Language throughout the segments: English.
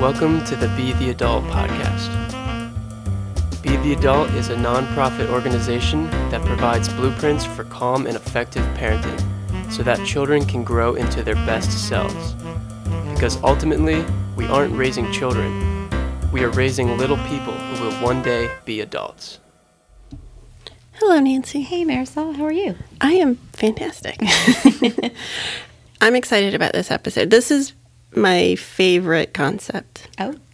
Welcome to the Be the Adult podcast. Be the Adult is a nonprofit organization that provides blueprints for calm and effective parenting so that children can grow into their best selves. Because ultimately, we aren't raising children. We are raising little people who will one day be adults. Hello, Nancy. Hey, Marisol. How are you? I am fantastic. I'm excited about this episode. This is my favorite concept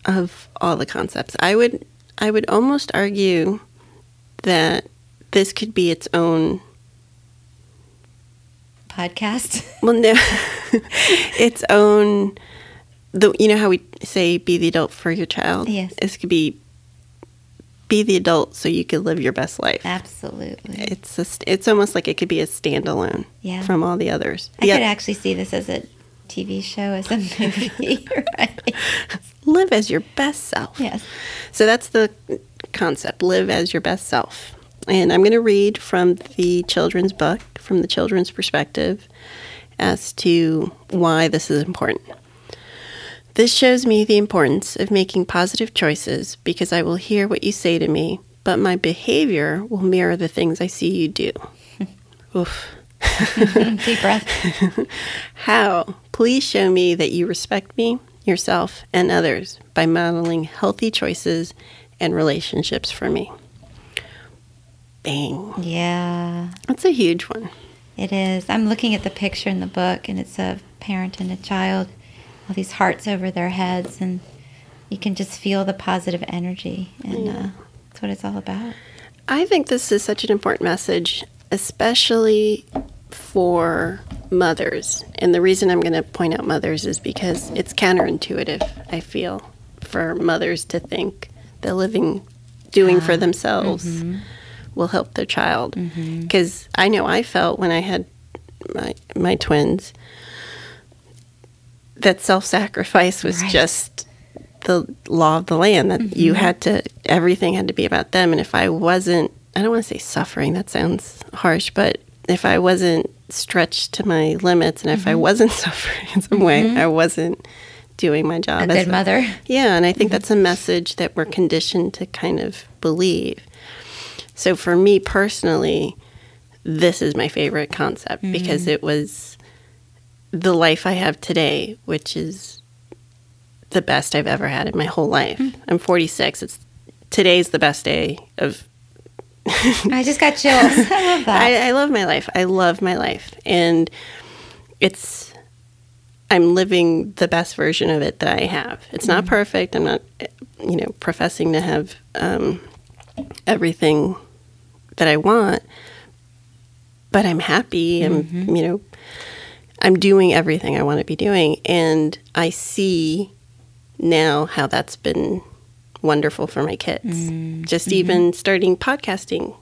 of all the concepts. I would almost argue that this could be its own podcast. Well, no, its own. You know how we say "Be the adult for your child." Yes, this could be the adult so you could live your best life. Absolutely, it's almost like it could be a standalone from all the others. I could actually see this as a TV show, as a movie, right? Live as your best self. Yes. So that's the concept, live as your best self. And I'm going to read from the children's book, from the children's perspective, as to why this is important. This shows me the importance of making positive choices because I will hear what you say to me, but my behavior will mirror the things I see you do. Oof. Deep breath. How? Please show me that you respect me, yourself, and others by modeling healthy choices and relationships for me. Bang. Yeah. That's a huge one. It is. I'm looking at the picture in the book, and it's a parent and a child, all these hearts over their heads, and you can just feel the positive energy, and that's what it's all about. I think this is such an important message, especially for mothers. And the reason I'm going to point out mothers is because it's counterintuitive, I feel, for mothers to think the doing for themselves will help their child. Because I know I felt when I had my twins that self-sacrifice was just the law of the land, that you had to, everything had to be about them. And if I wasn't, I don't want to say suffering, that sounds harsh, but if I wasn't stretched to my limits and if I wasn't suffering in some way, I wasn't doing my job. A good mother. Yeah, and I think that's a message that we're conditioned to kind of believe. So for me personally, this is my favorite concept because it was the life I have today, which is the best I've ever had in my whole life. I'm 46. Today's the best day of I just got chills. I love that. I love my life. I love my life. And I'm living the best version of it that I have. It's not perfect. I'm not, professing to have everything that I want, but I'm happy. I'm doing everything I want to be doing. And I see now how that's been wonderful for my kids. Just even starting podcasting,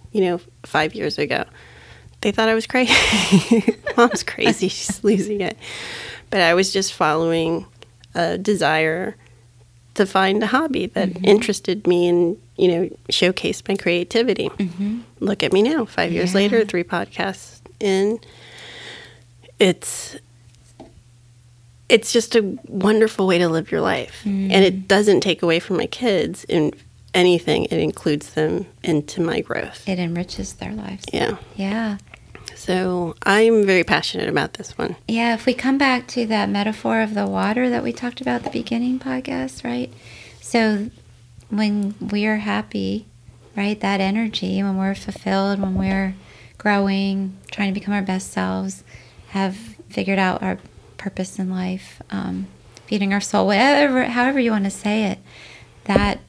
5 years ago, they thought I was crazy. Mom's crazy. She's losing it. But I was just following a desire to find a hobby that interested me and, showcased my creativity. Look at me now, 5 years later, 3 podcasts in. It's just a wonderful way to live your life. And it doesn't take away from my kids in anything. It includes them into my growth. It enriches their lives. Yeah. Yeah. So I'm very passionate about this one. Yeah. If we come back to that metaphor of the water that we talked about at the beginning podcast, right? So when we are happy, right, that energy, when we're fulfilled, when we're growing, trying to become our best selves, have figured out our purpose in life, feeding our soul, however you want to say it, that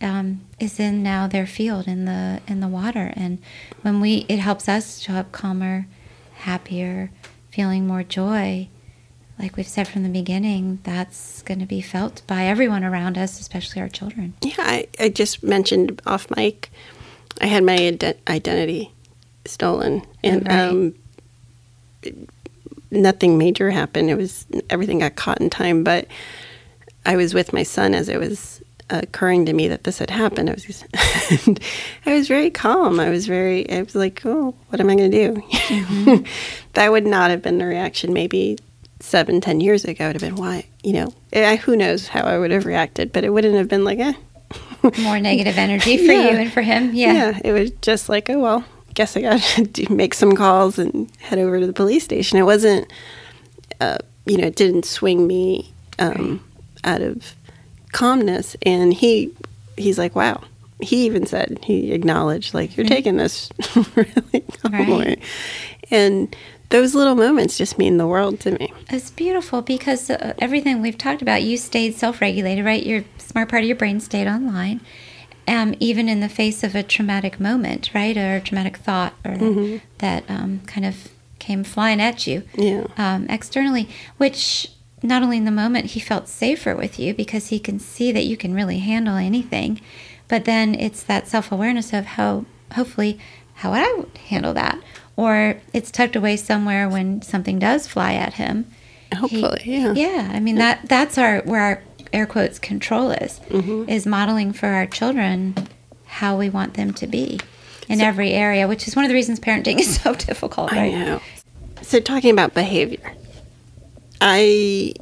is in now their field in the water. And when it helps us show up calmer, happier, feeling more joy, like we've said from the beginning, that's going to be felt by everyone around us, especially our children. Yeah, I just mentioned off mic, I had my identity stolen, and nothing major happened. It was everything got caught in time, but I was with my son as it was occurring to me that this had happened. I was very calm. I was like, oh, what am I going to do? That would not have been the reaction. Maybe 7, 10 years ago, it would have been, why? you know, who knows how I would have reacted, but it wouldn't have been like, eh. More negative energy for you and for him. Yeah, it was just like, oh, well, I guess I got to make some calls and head over to the police station. It wasn't, you know, it didn't swing me out of calmness. And he's like, wow. He even said, he acknowledged, like, you're taking this really calmly. Right. And those little moments just mean the world to me. It's beautiful because everything we've talked about, you stayed self-regulated, right? Your smart part of your brain stayed online, even in the face of a traumatic moment, right? Or a traumatic thought or that kind of came flying at you externally, which not only in the moment he felt safer with you because he can see that you can really handle anything, but then it's that self-awareness of how, hopefully, how I would handle that. Or it's tucked away somewhere when something does fly at him. Hopefully, yeah, I mean, that's where our air quotes control is modeling for our children how we want them to be in every area, which is one of the reasons parenting is so difficult right now. So talking about behavior, I've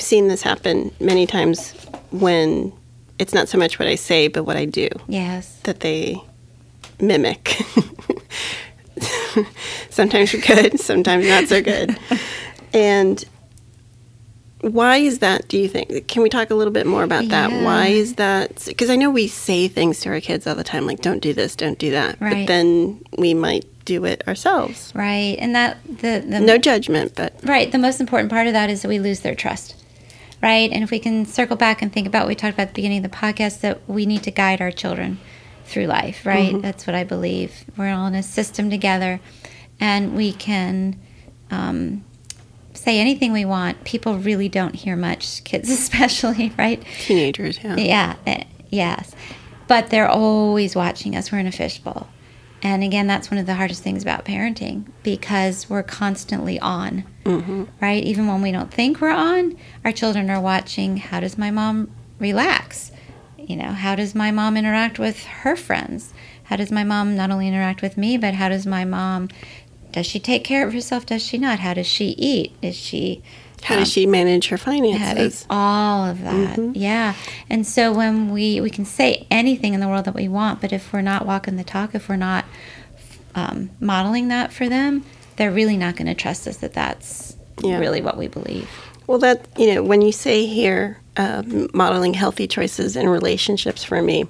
seen this happen many times when it's not so much what I say, but what I do. Yes. That they mimic. Sometimes you're good, sometimes not so good. And why is that, do you think? Can we talk a little bit more about that? Why is that? Because I know we say things to our kids all the time, like, don't do this, don't do that. Right. But then we might do it ourselves. Right. And that the no judgment, but. Right. The most important part of that is that we lose their trust. Right? And if we can circle back and think about what we talked about at the beginning of the podcast, that we need to guide our children through life, right? That's what I believe. We're all in a system together, and we can say anything we want. People really don't hear much, kids especially, right? Teenagers, yes. But they're always watching us. We're in a fishbowl. And again, that's one of the hardest things about parenting because we're constantly on, right? Even when we don't think we're on, our children are watching, how does my mom relax? You know, how does my mom interact with her friends? How does my mom not only interact with me, but how does my mom, does she take care of herself? Does she not? How does she eat? Is she... How does she manage her finances? All of that, yeah. And so when we can say anything in the world that we want, but if we're not walking the talk, if we're not modeling that for them, they're really not going to trust us that that's really what we believe. Well, that, you know, when you say here, modeling healthy choices in relationships for me,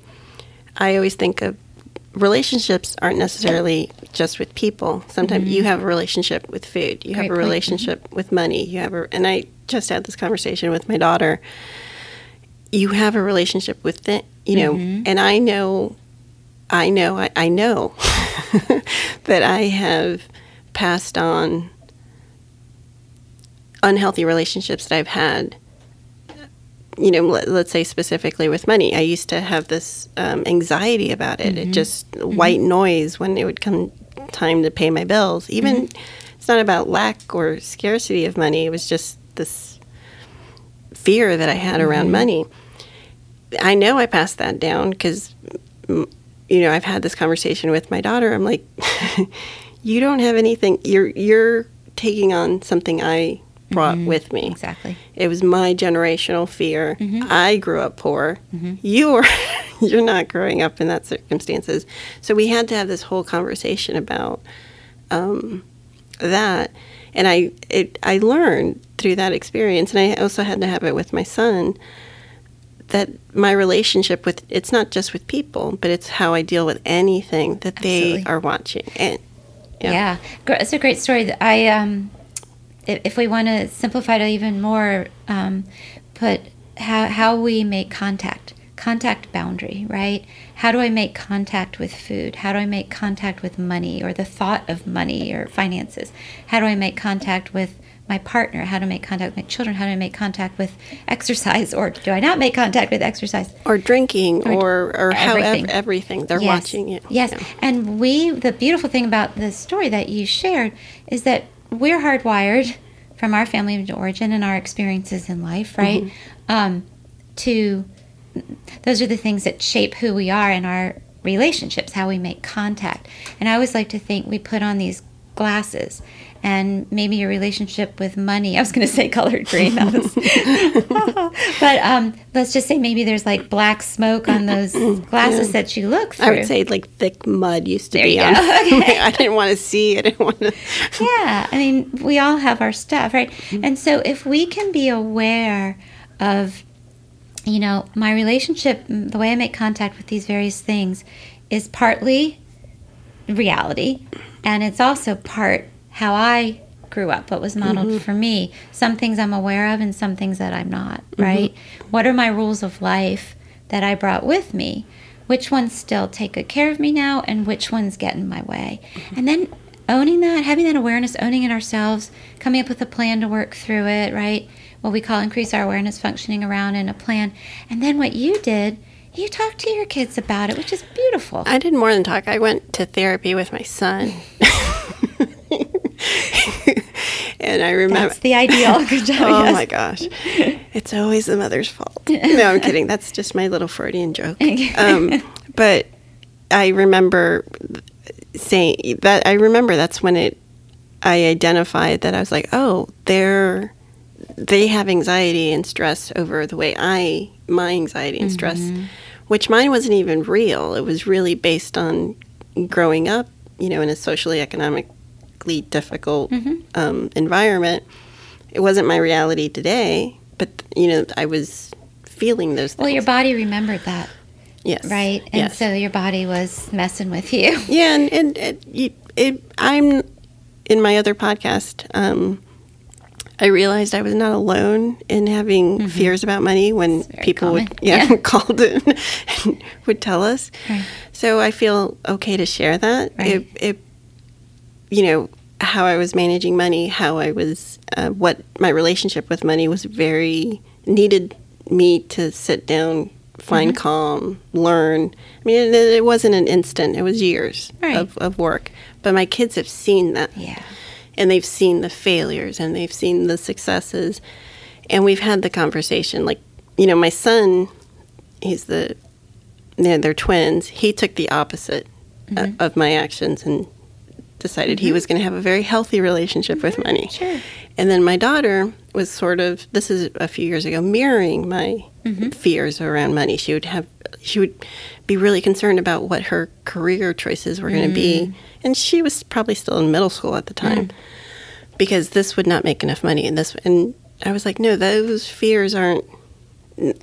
I always think of relationships aren't necessarily just with people. Sometimes you have a relationship with food. You have a relationship with money. You have and I just had this conversation with my daughter. You have a relationship with it, you know, and I know that I have passed on unhealthy relationships that I've had. You know, let's say specifically with money. I used to have this anxiety about it. It just white noise when it would come time to pay my bills. Even it's not about lack or scarcity of money. It was just this fear that I had around money. I know I passed that down because, you know, I've had this conversation with my daughter. I'm like, you don't have anything. You're taking on something I brought with me. Exactly. It was my generational fear. I grew up poor. You're not growing up in that circumstances. So we had to have this whole conversation about that. And I learned through that experience, and I also had to have it with my son, that my relationship with, it's not just with people, but it's how I deal with anything that they are watching. And it's a great story. That I if we want to simplify it even more, put how we make contact boundary, right? How do I make contact with food? How do I make contact with money or the thought of money or finances? How do I make contact with my partner? How do I make contact with my children? How do I make contact with exercise? Or do I not make contact with exercise? Or drinking or everything. How everything. They're watching it. Yes. Yeah. And the beautiful thing about the story that you shared is that we're hardwired from our family of origin and our experiences in life, right? Those are the things that shape who we are in our relationships, how we make contact. And I always like to think we put on these glasses and maybe your relationship with money. I was going to say colored green. But let's just say maybe there's like black smoke on those glasses that you look through. I would say like thick mud used to there be on. Okay. I didn't want to see. I didn't want to. Yeah. I mean, we all have our stuff, right? Mm-hmm. And so if we can be aware of, you know, my relationship, the way I make contact with these various things is partly reality, and it's also part how I grew up, what was modeled for me, some things I'm aware of and some things that I'm not, right? What are my rules of life that I brought with me? Which ones still take good care of me now, and which ones get in my way? And then owning that, having that awareness, owning it ourselves, coming up with a plan to work through it, right? What we call increase our awareness functioning around in a plan. And then what you did, you talked to your kids about it, which is beautiful. I did more than talk. I went to therapy with my son. And I remember. That's the ideal. Good job. Oh, my gosh. It's always the mother's fault. No, I'm kidding. That's just my little Freudian joke. But I remember saying that, I remember that's when I identified that I was like, oh, they have anxiety and stress over the way my anxiety and stress, which mine wasn't even real. It was really based on growing up, you know, in a socially, economically difficult environment. It wasn't my reality today, but, you know, I was feeling those things. Well, your body remembered that. Yes. Right? And so your body was messing with you. Yeah, and I'm in my other podcast, I realized I was not alone in having fears about money when people would called in and would tell us. Right. So I feel okay to share that. Right. It, you know, how I was managing money, how I was, what my relationship with money was very, needed me to sit down, find calm, learn. I mean, it wasn't an instant. It was years of work. But my kids have seen that. Yeah. And they've seen the failures, and they've seen the successes. And we've had the conversation. Like, you know, my son, they're twins. He took the opposite of my actions and decided he was going to have a very healthy relationship with money. Sure. And then my daughter was sort of, this is a few years ago, mirroring my fears around money. She would be really concerned about what her career choices were going to be. And she was probably still in middle school at the time because this would not make enough money. And I was like, no, those fears aren't,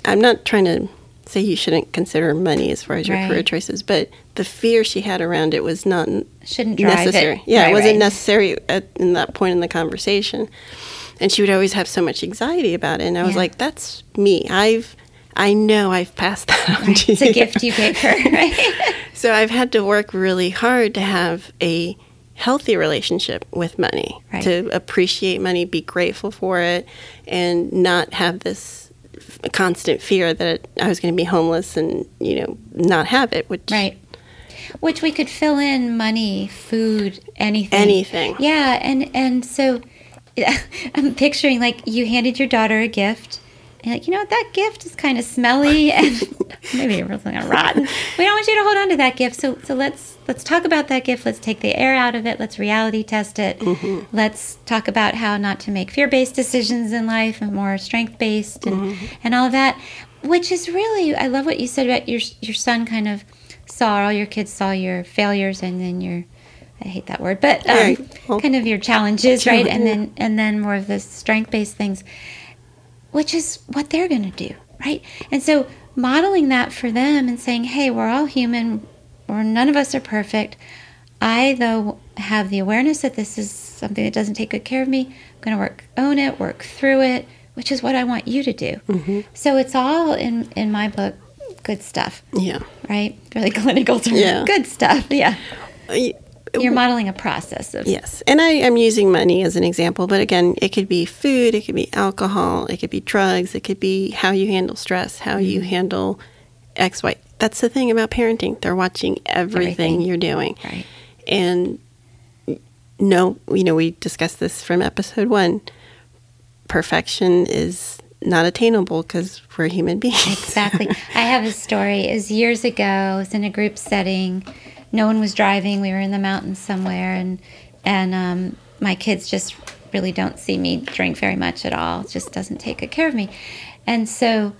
I'm not trying to say you shouldn't consider money as far as your career choices, but the fear she had around it was not shouldn't drive necessary. It. Yeah, it wasn't necessary in that point in the conversation. And she would always have so much anxiety about it. And I was like, that's me. I know I've passed that on to you. It's a gift you gave her, right? So I've had to work really hard to have a healthy relationship with money, to appreciate money, be grateful for it, and not have this constant fear that I was going to be homeless and, you know, not have it. Which we could fill in money, food, anything. Yeah, and so I'm picturing, like, you handed your daughter a gift. And like, you know what, that gift is kind of smelly and maybe it's going to rot. We don't want you to hold on to that gift. So let's talk about that gift. Let's take the air out of it. Let's reality test it. Mm-hmm. Let's talk about how not to make fear-based decisions in life and more strength-based and all of that, which is really, I love what you said about your son kind of saw, all your kids saw your failures and then your, I hate that word, but kind of your challenges, right? And then more of the strength-based things, which is what they're going to do, right? And so modeling that for them and saying, hey, we're all human, or none of us are perfect. I, though, have the awareness that this is something that doesn't take good care of me. I'm going to own it, work through it, which is what I want you to do. Mm-hmm. So it's all, in my book, good stuff. Yeah. Right? Really clinical term. Yeah. Good stuff, yeah. You're modeling a process of... Yes. And I am using money as an example, but again, it could be food, it could be alcohol, it could be drugs, it could be how you handle stress, how you handle X, Y. That's the thing about parenting. They're watching everything you're doing. Right. And no, you know, we discussed this from episode 1. Perfection is not attainable because we're human beings. Exactly. I have a story. It was years ago. I was in a group setting. No one was driving. We were in the mountains somewhere, and my kids just really don't see me drink very much at all. It just doesn't take good care of me. And so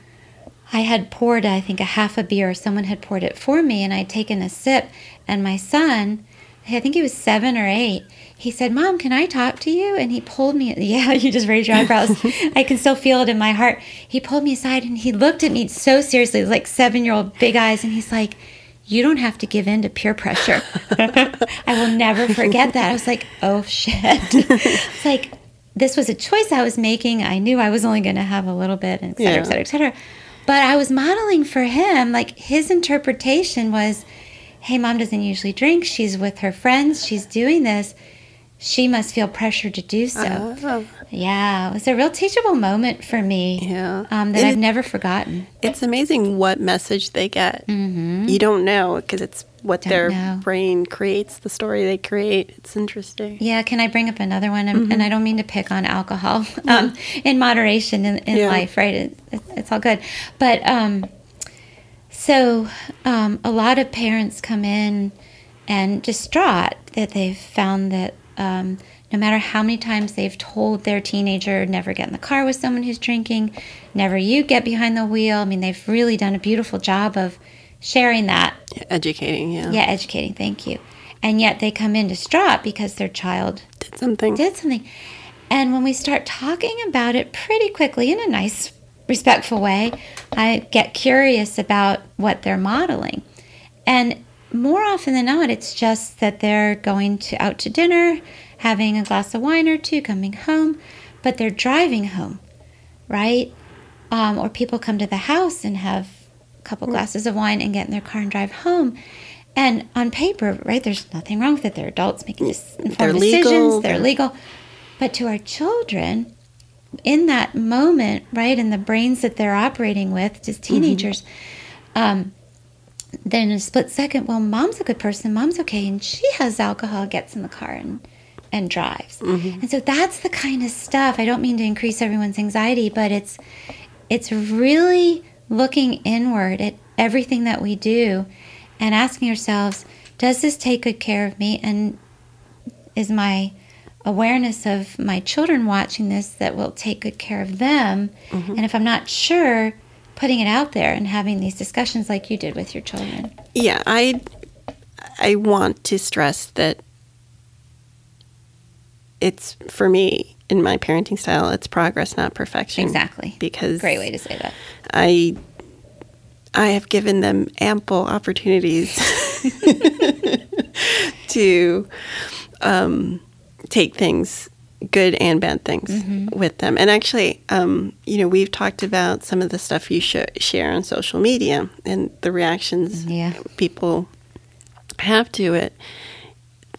I had poured, I think, a half a beer. Someone had poured it for me, and I'd taken a sip. And my son, I think he was 7 or 8, he said, "Mom, can I talk to you?" And he pulled me. Yeah, you just raised your eyebrows. I can still feel it in my heart. He pulled me aside, and he looked at me so seriously, like 7-year-old, big eyes. And he's like, "You don't have to give in to peer pressure." I will never forget that. I was like, oh, shit. It's like, this was a choice I was making. I knew I was only going to have a little bit, and et cetera, yeah. Et cetera, et cetera. But I was modeling for him. Like, his interpretation was, hey, Mom doesn't usually drink. She's with her friends. She's doing this. She must feel pressured to do so. Yeah, it was a real teachable moment for me that I've never forgotten. It's amazing what message they get. Mm-hmm. You don't know, because it's what their brain creates, the story they create. It's interesting. Yeah, can I bring up another one? Mm-hmm. And I don't mean to pick on alcohol in moderation in life, right? It's all good. But so a lot of parents come in and distraught that they've found that no matter how many times they've told their teenager, never get in the car with someone who's drinking, never you get behind the wheel. I mean, they've really done a beautiful job of sharing that. Educating, yeah. Yeah, educating, thank you. And yet they come in distraught because their child did something. And when we start talking about it pretty quickly in a nice, respectful way, I get curious about what they're modeling. And more often than not, it's just that they're going out to dinner, having a glass of wine or two, coming home, but they're driving home, right? Or people come to the house and have a couple glasses of wine and get in their car and drive home. And on paper, right, there's nothing wrong with it. They're adults making informed decisions. They're legal. But to our children, in that moment, right, in the brains that they're operating with, just teenagers, then in a split second, well, Mom's a good person, Mom's okay, and she has alcohol, gets in the car and drives. Mm-hmm. And so that's the kind of stuff, I don't mean to increase everyone's anxiety, but it's really looking inward at everything that we do and asking ourselves, does this take good care of me? And is my awareness of my children watching this that will take good care of them? Mm-hmm. And if I'm not sure, putting it out there and having these discussions like you did with your children. Yeah, I want to stress that it's, for me, in my parenting style, it's progress, not perfection. Exactly. Because great way to say that. I have given them ample opportunities to take things, good and bad things, with them. And actually, we've talked about some of the stuff you share on social media and the reactions people have to it.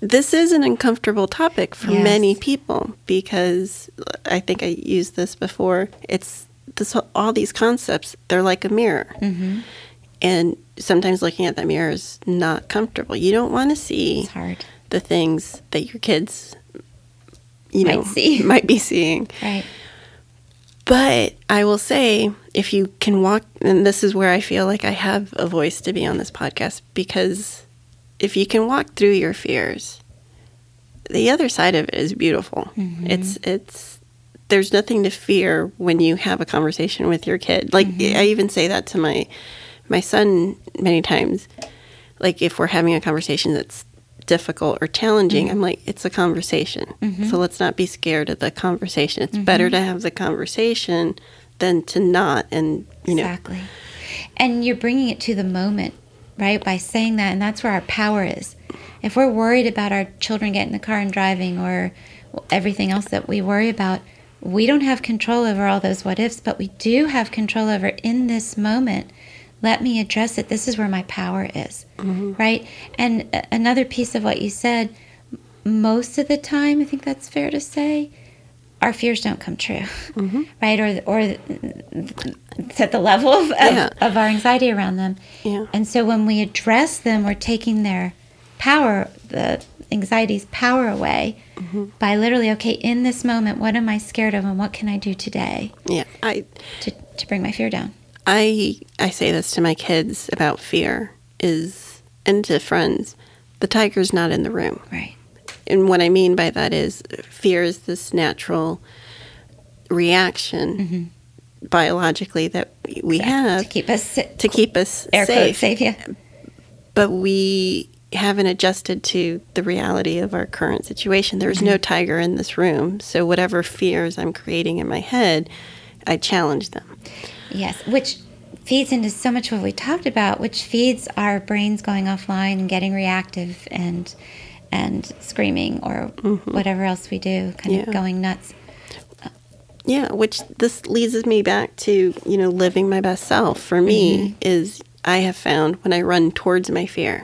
This is an uncomfortable topic for many people, because I think I used this before. It's this, all these concepts, they're like a mirror. Mm-hmm. And sometimes looking at that mirror is not comfortable. You don't want to see the things that your kids might be seeing. Right. But I will say, if you can walk, and this is where I feel like I have a voice to be on this podcast, because if you can walk through your fears, the other side of it is beautiful. Mm-hmm. It's there's nothing to fear when you have a conversation with your kid. Like, I even say that to my son many times. Like, if we're having a conversation that's difficult or challenging, I'm like, it's a conversation. Mm-hmm. So let's not be scared of the conversation. It's better to have the conversation than to not. And Exactly. And you're bringing it to the moment, right? By saying that, and that's where our power is. If we're worried about our children getting in the car and driving or everything else that we worry about, we don't have control over all those what ifs, but we do have control over, in this moment, let me address it. This is where my power is, right? And another piece of what you said, most of the time, I think that's fair to say, our fears don't come true, right? Or it's at the level of our anxiety around them. Yeah. And so when we address them, we're taking their power, the anxiety's power away by literally, okay, in this moment, what am I scared of and what can I do today to bring my fear down? I say this to my kids about fear, and to friends, the tiger's not in the room. Right. And what I mean by that is fear is this natural reaction biologically that we have to keep us safe. Yeah. But we haven't adjusted to the reality of our current situation. There's no tiger in this room, so whatever fears I'm creating in my head, I challenge them. Yes, which feeds into so much what we talked about, which feeds our brains going offline and getting reactive and screaming or whatever else we do, kind of going nuts. Yeah, which this leads me back to, you know, living my best self for me is I have found when I run towards my fear.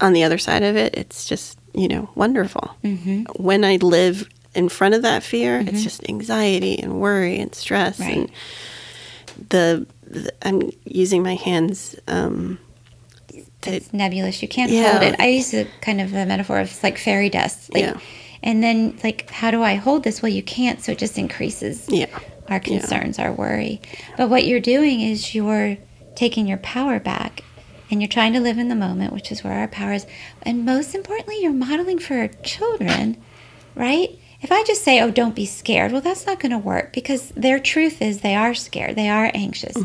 On the other side of it, it's just, you know, wonderful. When I live in front of that fear, it's just anxiety and worry and stress. Right. And I'm using my hands. It's nebulous. You can't hold it. I use the metaphor of it's like fairy dust. And then, how do I hold this? Well, you can't, so it just increases our concerns, our worry. But what you're doing is you're taking your power back. And you're trying to live in the moment, which is where our power is. And most importantly, you're modeling for our children, right? If I just say, oh, don't be scared, well, that's not going to work because their truth is they are scared. They are anxious.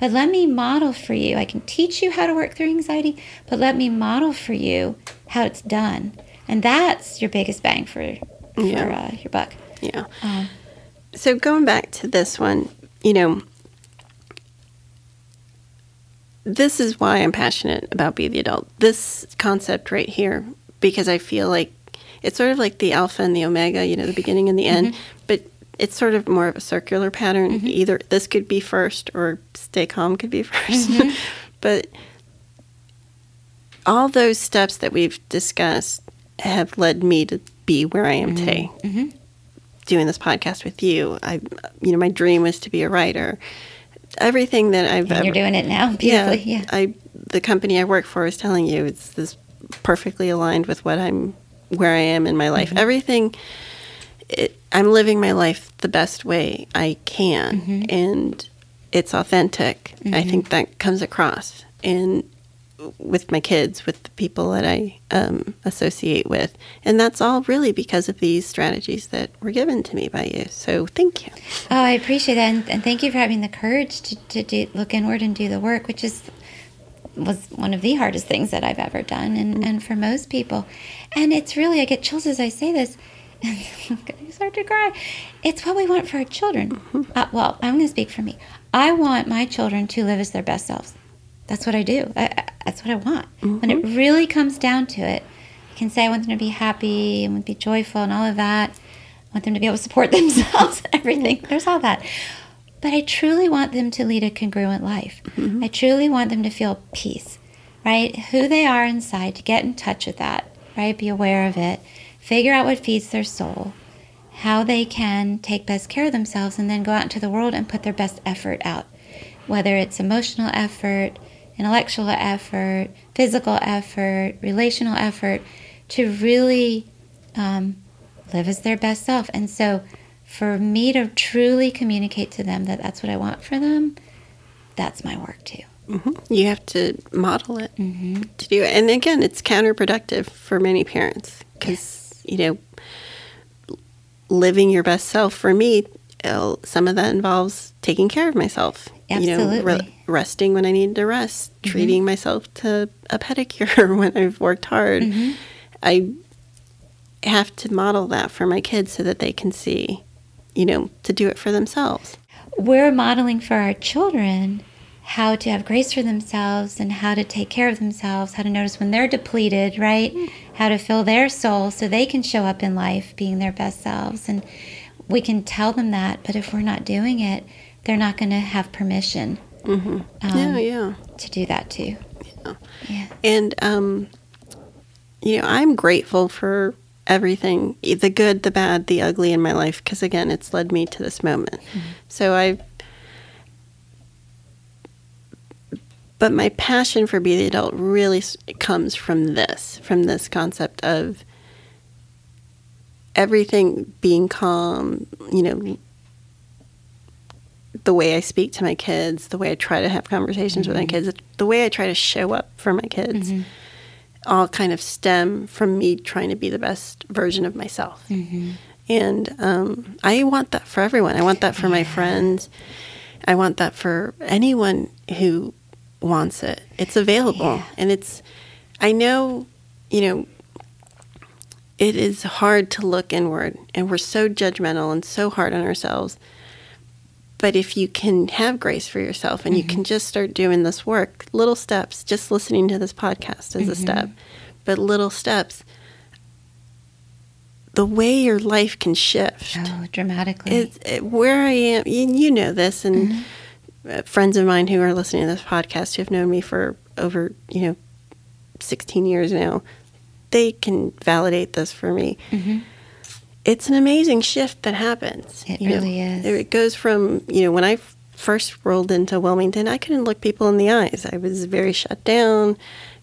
But let me model for you. I can teach you how to work through anxiety, but let me model for you how it's done. And that's your biggest bang for your buck. Yeah. So going back to this one, you know, this is why I'm passionate about Be the Adult. This concept right here, because I feel like it's sort of like the alpha and the omega, you know, the beginning and the end, but it's sort of more of a circular pattern. Either this could be first or stay calm could be first. But all those steps that we've discussed have led me to be where I am today. Doing this podcast with you, my dream was to be a writer. Everything that I've ever... You're doing it now beautifully, yeah. The company I work for is telling you it's this perfectly aligned with where I am in my life. Everything, I'm living my life the best way I can, and it's authentic. I think that comes across. And with my kids, with the people that I associate with. And that's all really because of these strategies that were given to me by you. So thank you. Oh, I appreciate that. And thank you for having the courage to look inward and do the work, which was one of the hardest things that I've ever done and for most people. And it's really, I get chills as I say this. I start to cry. It's what we want for our children. Well, I'm going to speak for me. I want my children to live as their best selves. That's what I do. That's what I want. When it really comes down to it, I can say I want them to be happy, I want them to be joyful and all of that. I want them to be able to support themselves and everything. There's all that. But I truly want them to lead a congruent life. I truly want them to feel peace, right? Who they are inside, to get in touch with that, right? Be aware of it. Figure out what feeds their soul, how they can take best care of themselves, and then go out into the world and put their best effort out, whether it's emotional effort, intellectual effort, physical effort, relational effort, to really live as their best self. And so for me to truly communicate to them that that's what I want for them, that's my work too. You have to model it to do it. And again, it's counterproductive for many parents because, you know, living your best self for me, some of that involves taking care of myself. Absolutely. You know, resting when I need to rest, treating myself to a pedicure when I've worked hard. I have to model that for my kids so that they can see, you know, to do it for themselves. We're modeling for our children how to have grace for themselves and how to take care of themselves, how to notice when they're depleted, right? How to fill their soul so they can show up in life being their best selves. And we can tell them that, but if we're not doing it, they're not going to have permission to do that too. Yeah. Yeah. And, you know, I'm grateful for everything, the good, the bad, the ugly in my life, because, again, it's led me to this moment. So but my passion for Be the Adult really comes from this concept of everything being calm, you know, the way I speak to my kids, the way I try to have conversations with my kids, the way I try to show up for my kids, all kind of stem from me trying to be the best version of myself. Mm-hmm. And I want that for everyone. I want that for my friends. I want that for anyone who wants it. It's available. Yeah. And it's, I know, you know, it is hard to look inward, and we're so judgmental and so hard on ourselves. But if you can have grace for yourself and mm-hmm. you can just start doing this work, little steps, just listening to this podcast is mm-hmm. a step, but little steps, the way your life can shift. Oh, dramatically. Where I am, you know this, and mm-hmm. friends of mine who are listening to this podcast who have known me for over, 16 years now, they can validate this for me. Mm-hmm. It's an amazing shift that happens. It really is. It goes from, when I first rolled into Wilmington, I couldn't look people in the eyes. I was very shut down.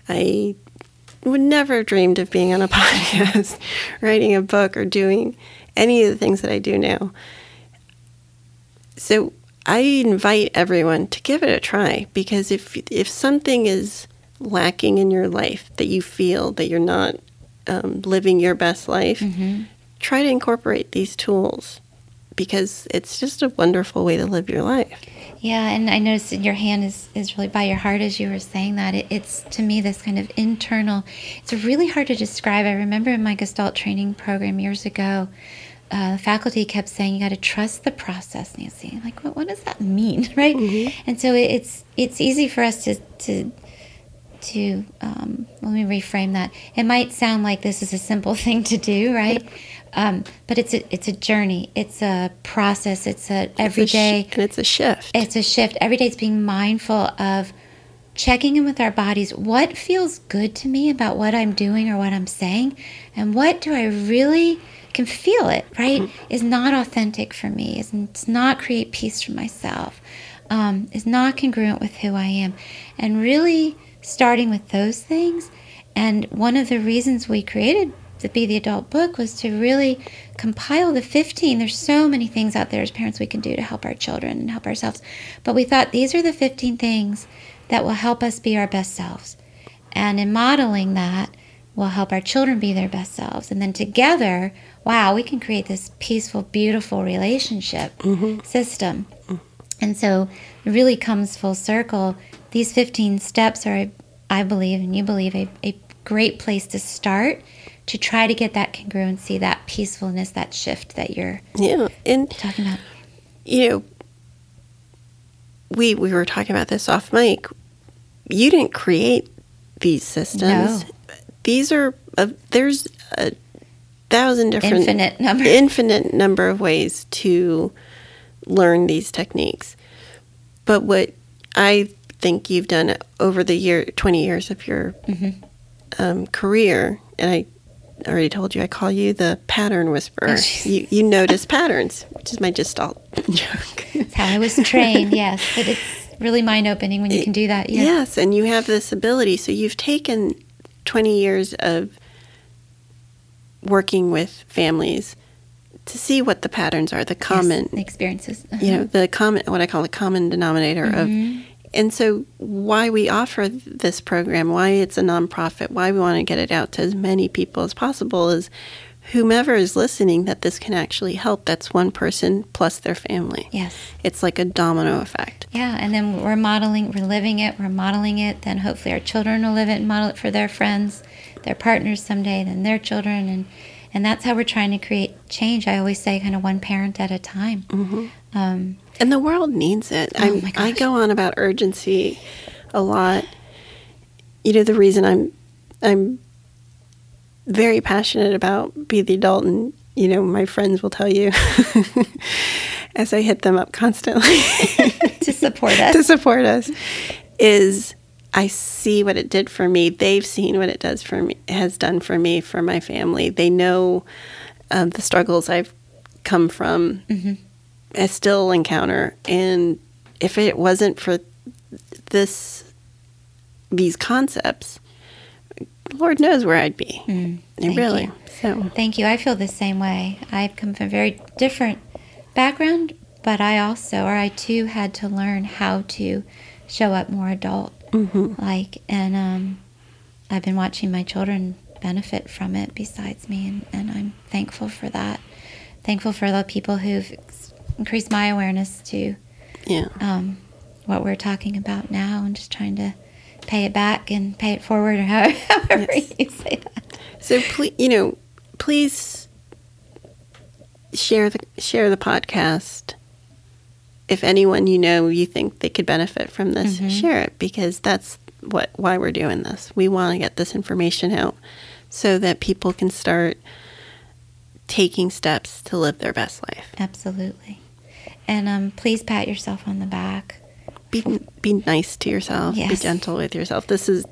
I would never have dreamed of being on a podcast, writing a book, or doing any of the things that I do now. So I invite everyone to give it a try, because if something is lacking in your life, that you feel that you're not living your best life, mm-hmm. try to incorporate these tools, because it's just a wonderful way to live your life. Yeah, and I noticed in your hand is really by your heart as you were saying that. It's, to me, this kind of internal, it's really hard to describe. I remember in my Gestalt training program years ago, faculty kept saying, you got to trust the process, Nancy. Like, what does that mean, right? Mm-hmm. And so it's easy for us to let me reframe that. It might sound like this is a simple thing to do, right? But it's a journey. It's a process. It's a everyday. And it's a shift. It's a shift. Every day it's being mindful of checking in with our bodies. What feels good to me about what I'm doing or what I'm saying? And what do I really can feel it, right? Mm-hmm. Is not authentic for me. It's not create peace for myself. Is not congruent with who I am. And really starting with those things. And one of the reasons we created the Be the Adult book was to really compile the 15. There's so many things out there as parents we can do to help our children and help ourselves. But we thought these are the 15 things that will help us be our best selves. And in modeling that, we'll help our children be their best selves. And then together, wow, we can create this peaceful, beautiful relationship mm-hmm. system. Mm-hmm. And so it really comes full circle. These 15 steps are, I believe, and you believe, a great place to start to try to get that congruency, that peacefulness, that shift that you're talking about. We were talking about this off mic. You didn't create these systems. No. These are there's 1,000 different infinite number of ways to learn these techniques. But what I think you've done over the 20 years of your mm-hmm. Career, and I already told you, I call you the pattern whisperer. Oh, you notice patterns, which is my Gestalt joke. That's how I was trained, yes. But it's really mind-opening when you can do that. Yes. Yes, and you have this ability. So you've taken 20 years of working with families to see what the patterns are, the common... Yes, experiences. Uh-huh. The common, what I call the common denominator mm-hmm. of... And so why we offer this program, why it's a nonprofit, why we want to get it out to as many people as possible is whomever is listening that this can actually help. That's one person plus their family. Yes. It's like a domino effect. Yeah, and then we're modeling it, then hopefully our children will live it and model it for their friends, their partners someday, then their children. And that's how we're trying to create change. I always say kind of one parent at a time. Mm-hmm. And the world needs it. Oh my gosh. I go on about urgency a lot. The reason I'm very passionate about Be the Adult, and my friends will tell you as I hit them up constantly to support us is I see what it did for me. They've seen what it does for me, has done for me, for my family. They know the struggles I've come from. Mm-hmm. I still encounter, and if it wasn't for these concepts, Lord knows where I'd be. Really. You. So thank you. I feel the same way. I've come from a very different background, but I too had to learn how to show up more adult like, and I've been watching my children benefit from it besides me, and I'm thankful for that. Thankful for the people who've increased my awareness to what we're talking about now, and just trying to pay it back and pay it forward, or however you say that. So please share the podcast. If anyone you think they could benefit from this, share it, because that's why we're doing this. We want to get this information out so that people can start taking steps to live their best life. Absolutely. And please pat yourself on the back. Be nice to yourself. Yes. Be gentle with yourself. This is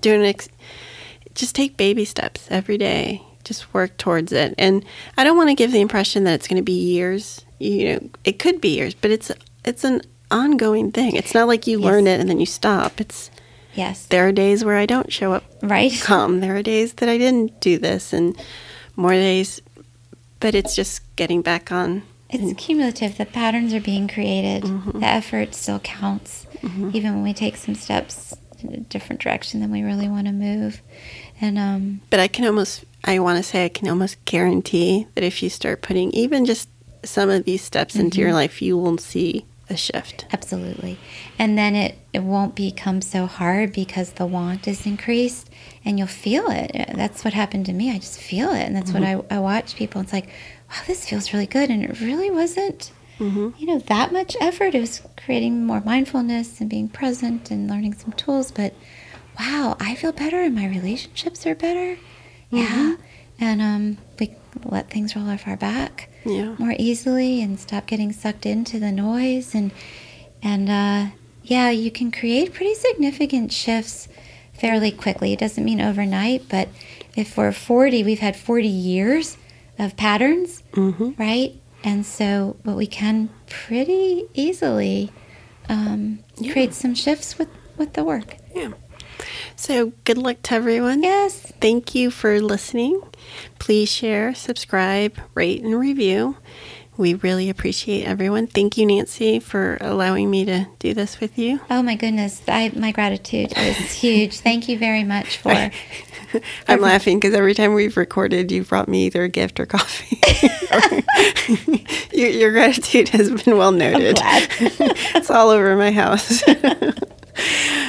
just take baby steps every day. Just work towards it. And I don't want to give the impression that it's going to be years. It could be years, but it's an ongoing thing. It's not like you learn it and then you stop. It's there are days where I don't show up. Right. There are days that I didn't do this, and more days, but it's just getting back on. It's cumulative. The patterns are being created. The effort still counts, even when we take some steps in a different direction than we really want to move. And but I can almost guarantee that if you start putting even just some of these steps into your life, you will see a shift. Absolutely. And then it won't become so hard because the want is increased, and you'll feel it. That's what happened to me. I just feel it, and that's what I watch people. It's like, wow, this feels really good, and it really wasn't, that much effort. It was creating more mindfulness and being present and learning some tools, but wow, I feel better, and my relationships are better. Yeah. And we let things roll off our back more easily and stop getting sucked into the noise. And you can create pretty significant shifts fairly quickly. It doesn't mean overnight, but if we're 40, we've had 40 years of patterns, right? And so, but we can pretty easily create some shifts with the work. Yeah. So good luck to everyone. Yes. Thank you for listening. Please share, subscribe, rate, and review. We really appreciate everyone. Thank you, Nancy, for allowing me to do this with you. Oh, my goodness. My gratitude is huge. Thank you very much for... I'm laughing because every time we've recorded, you've brought me either a gift or coffee. Your gratitude has been well noted. I'm glad. It's all over my house.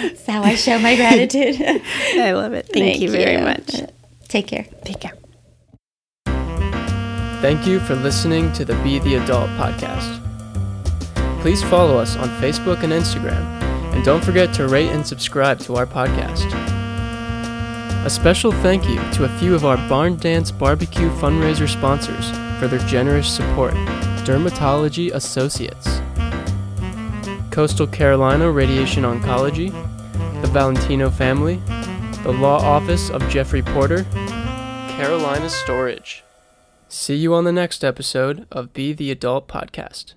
That's how I show my gratitude. I love it. Thank you very much. Take care. Take care. Thank you for listening to the Be the Adult podcast. Please follow us on Facebook and Instagram, and don't forget to rate and subscribe to our podcast. A special thank you to a few of our Barn Dance Barbecue fundraiser sponsors for their generous support. Dermatology Associates, Coastal Carolina Radiation Oncology, the Valentino family, the Law Office of Jeffrey Porter, Carolina Storage. See you on the next episode of Be the Adult Podcast.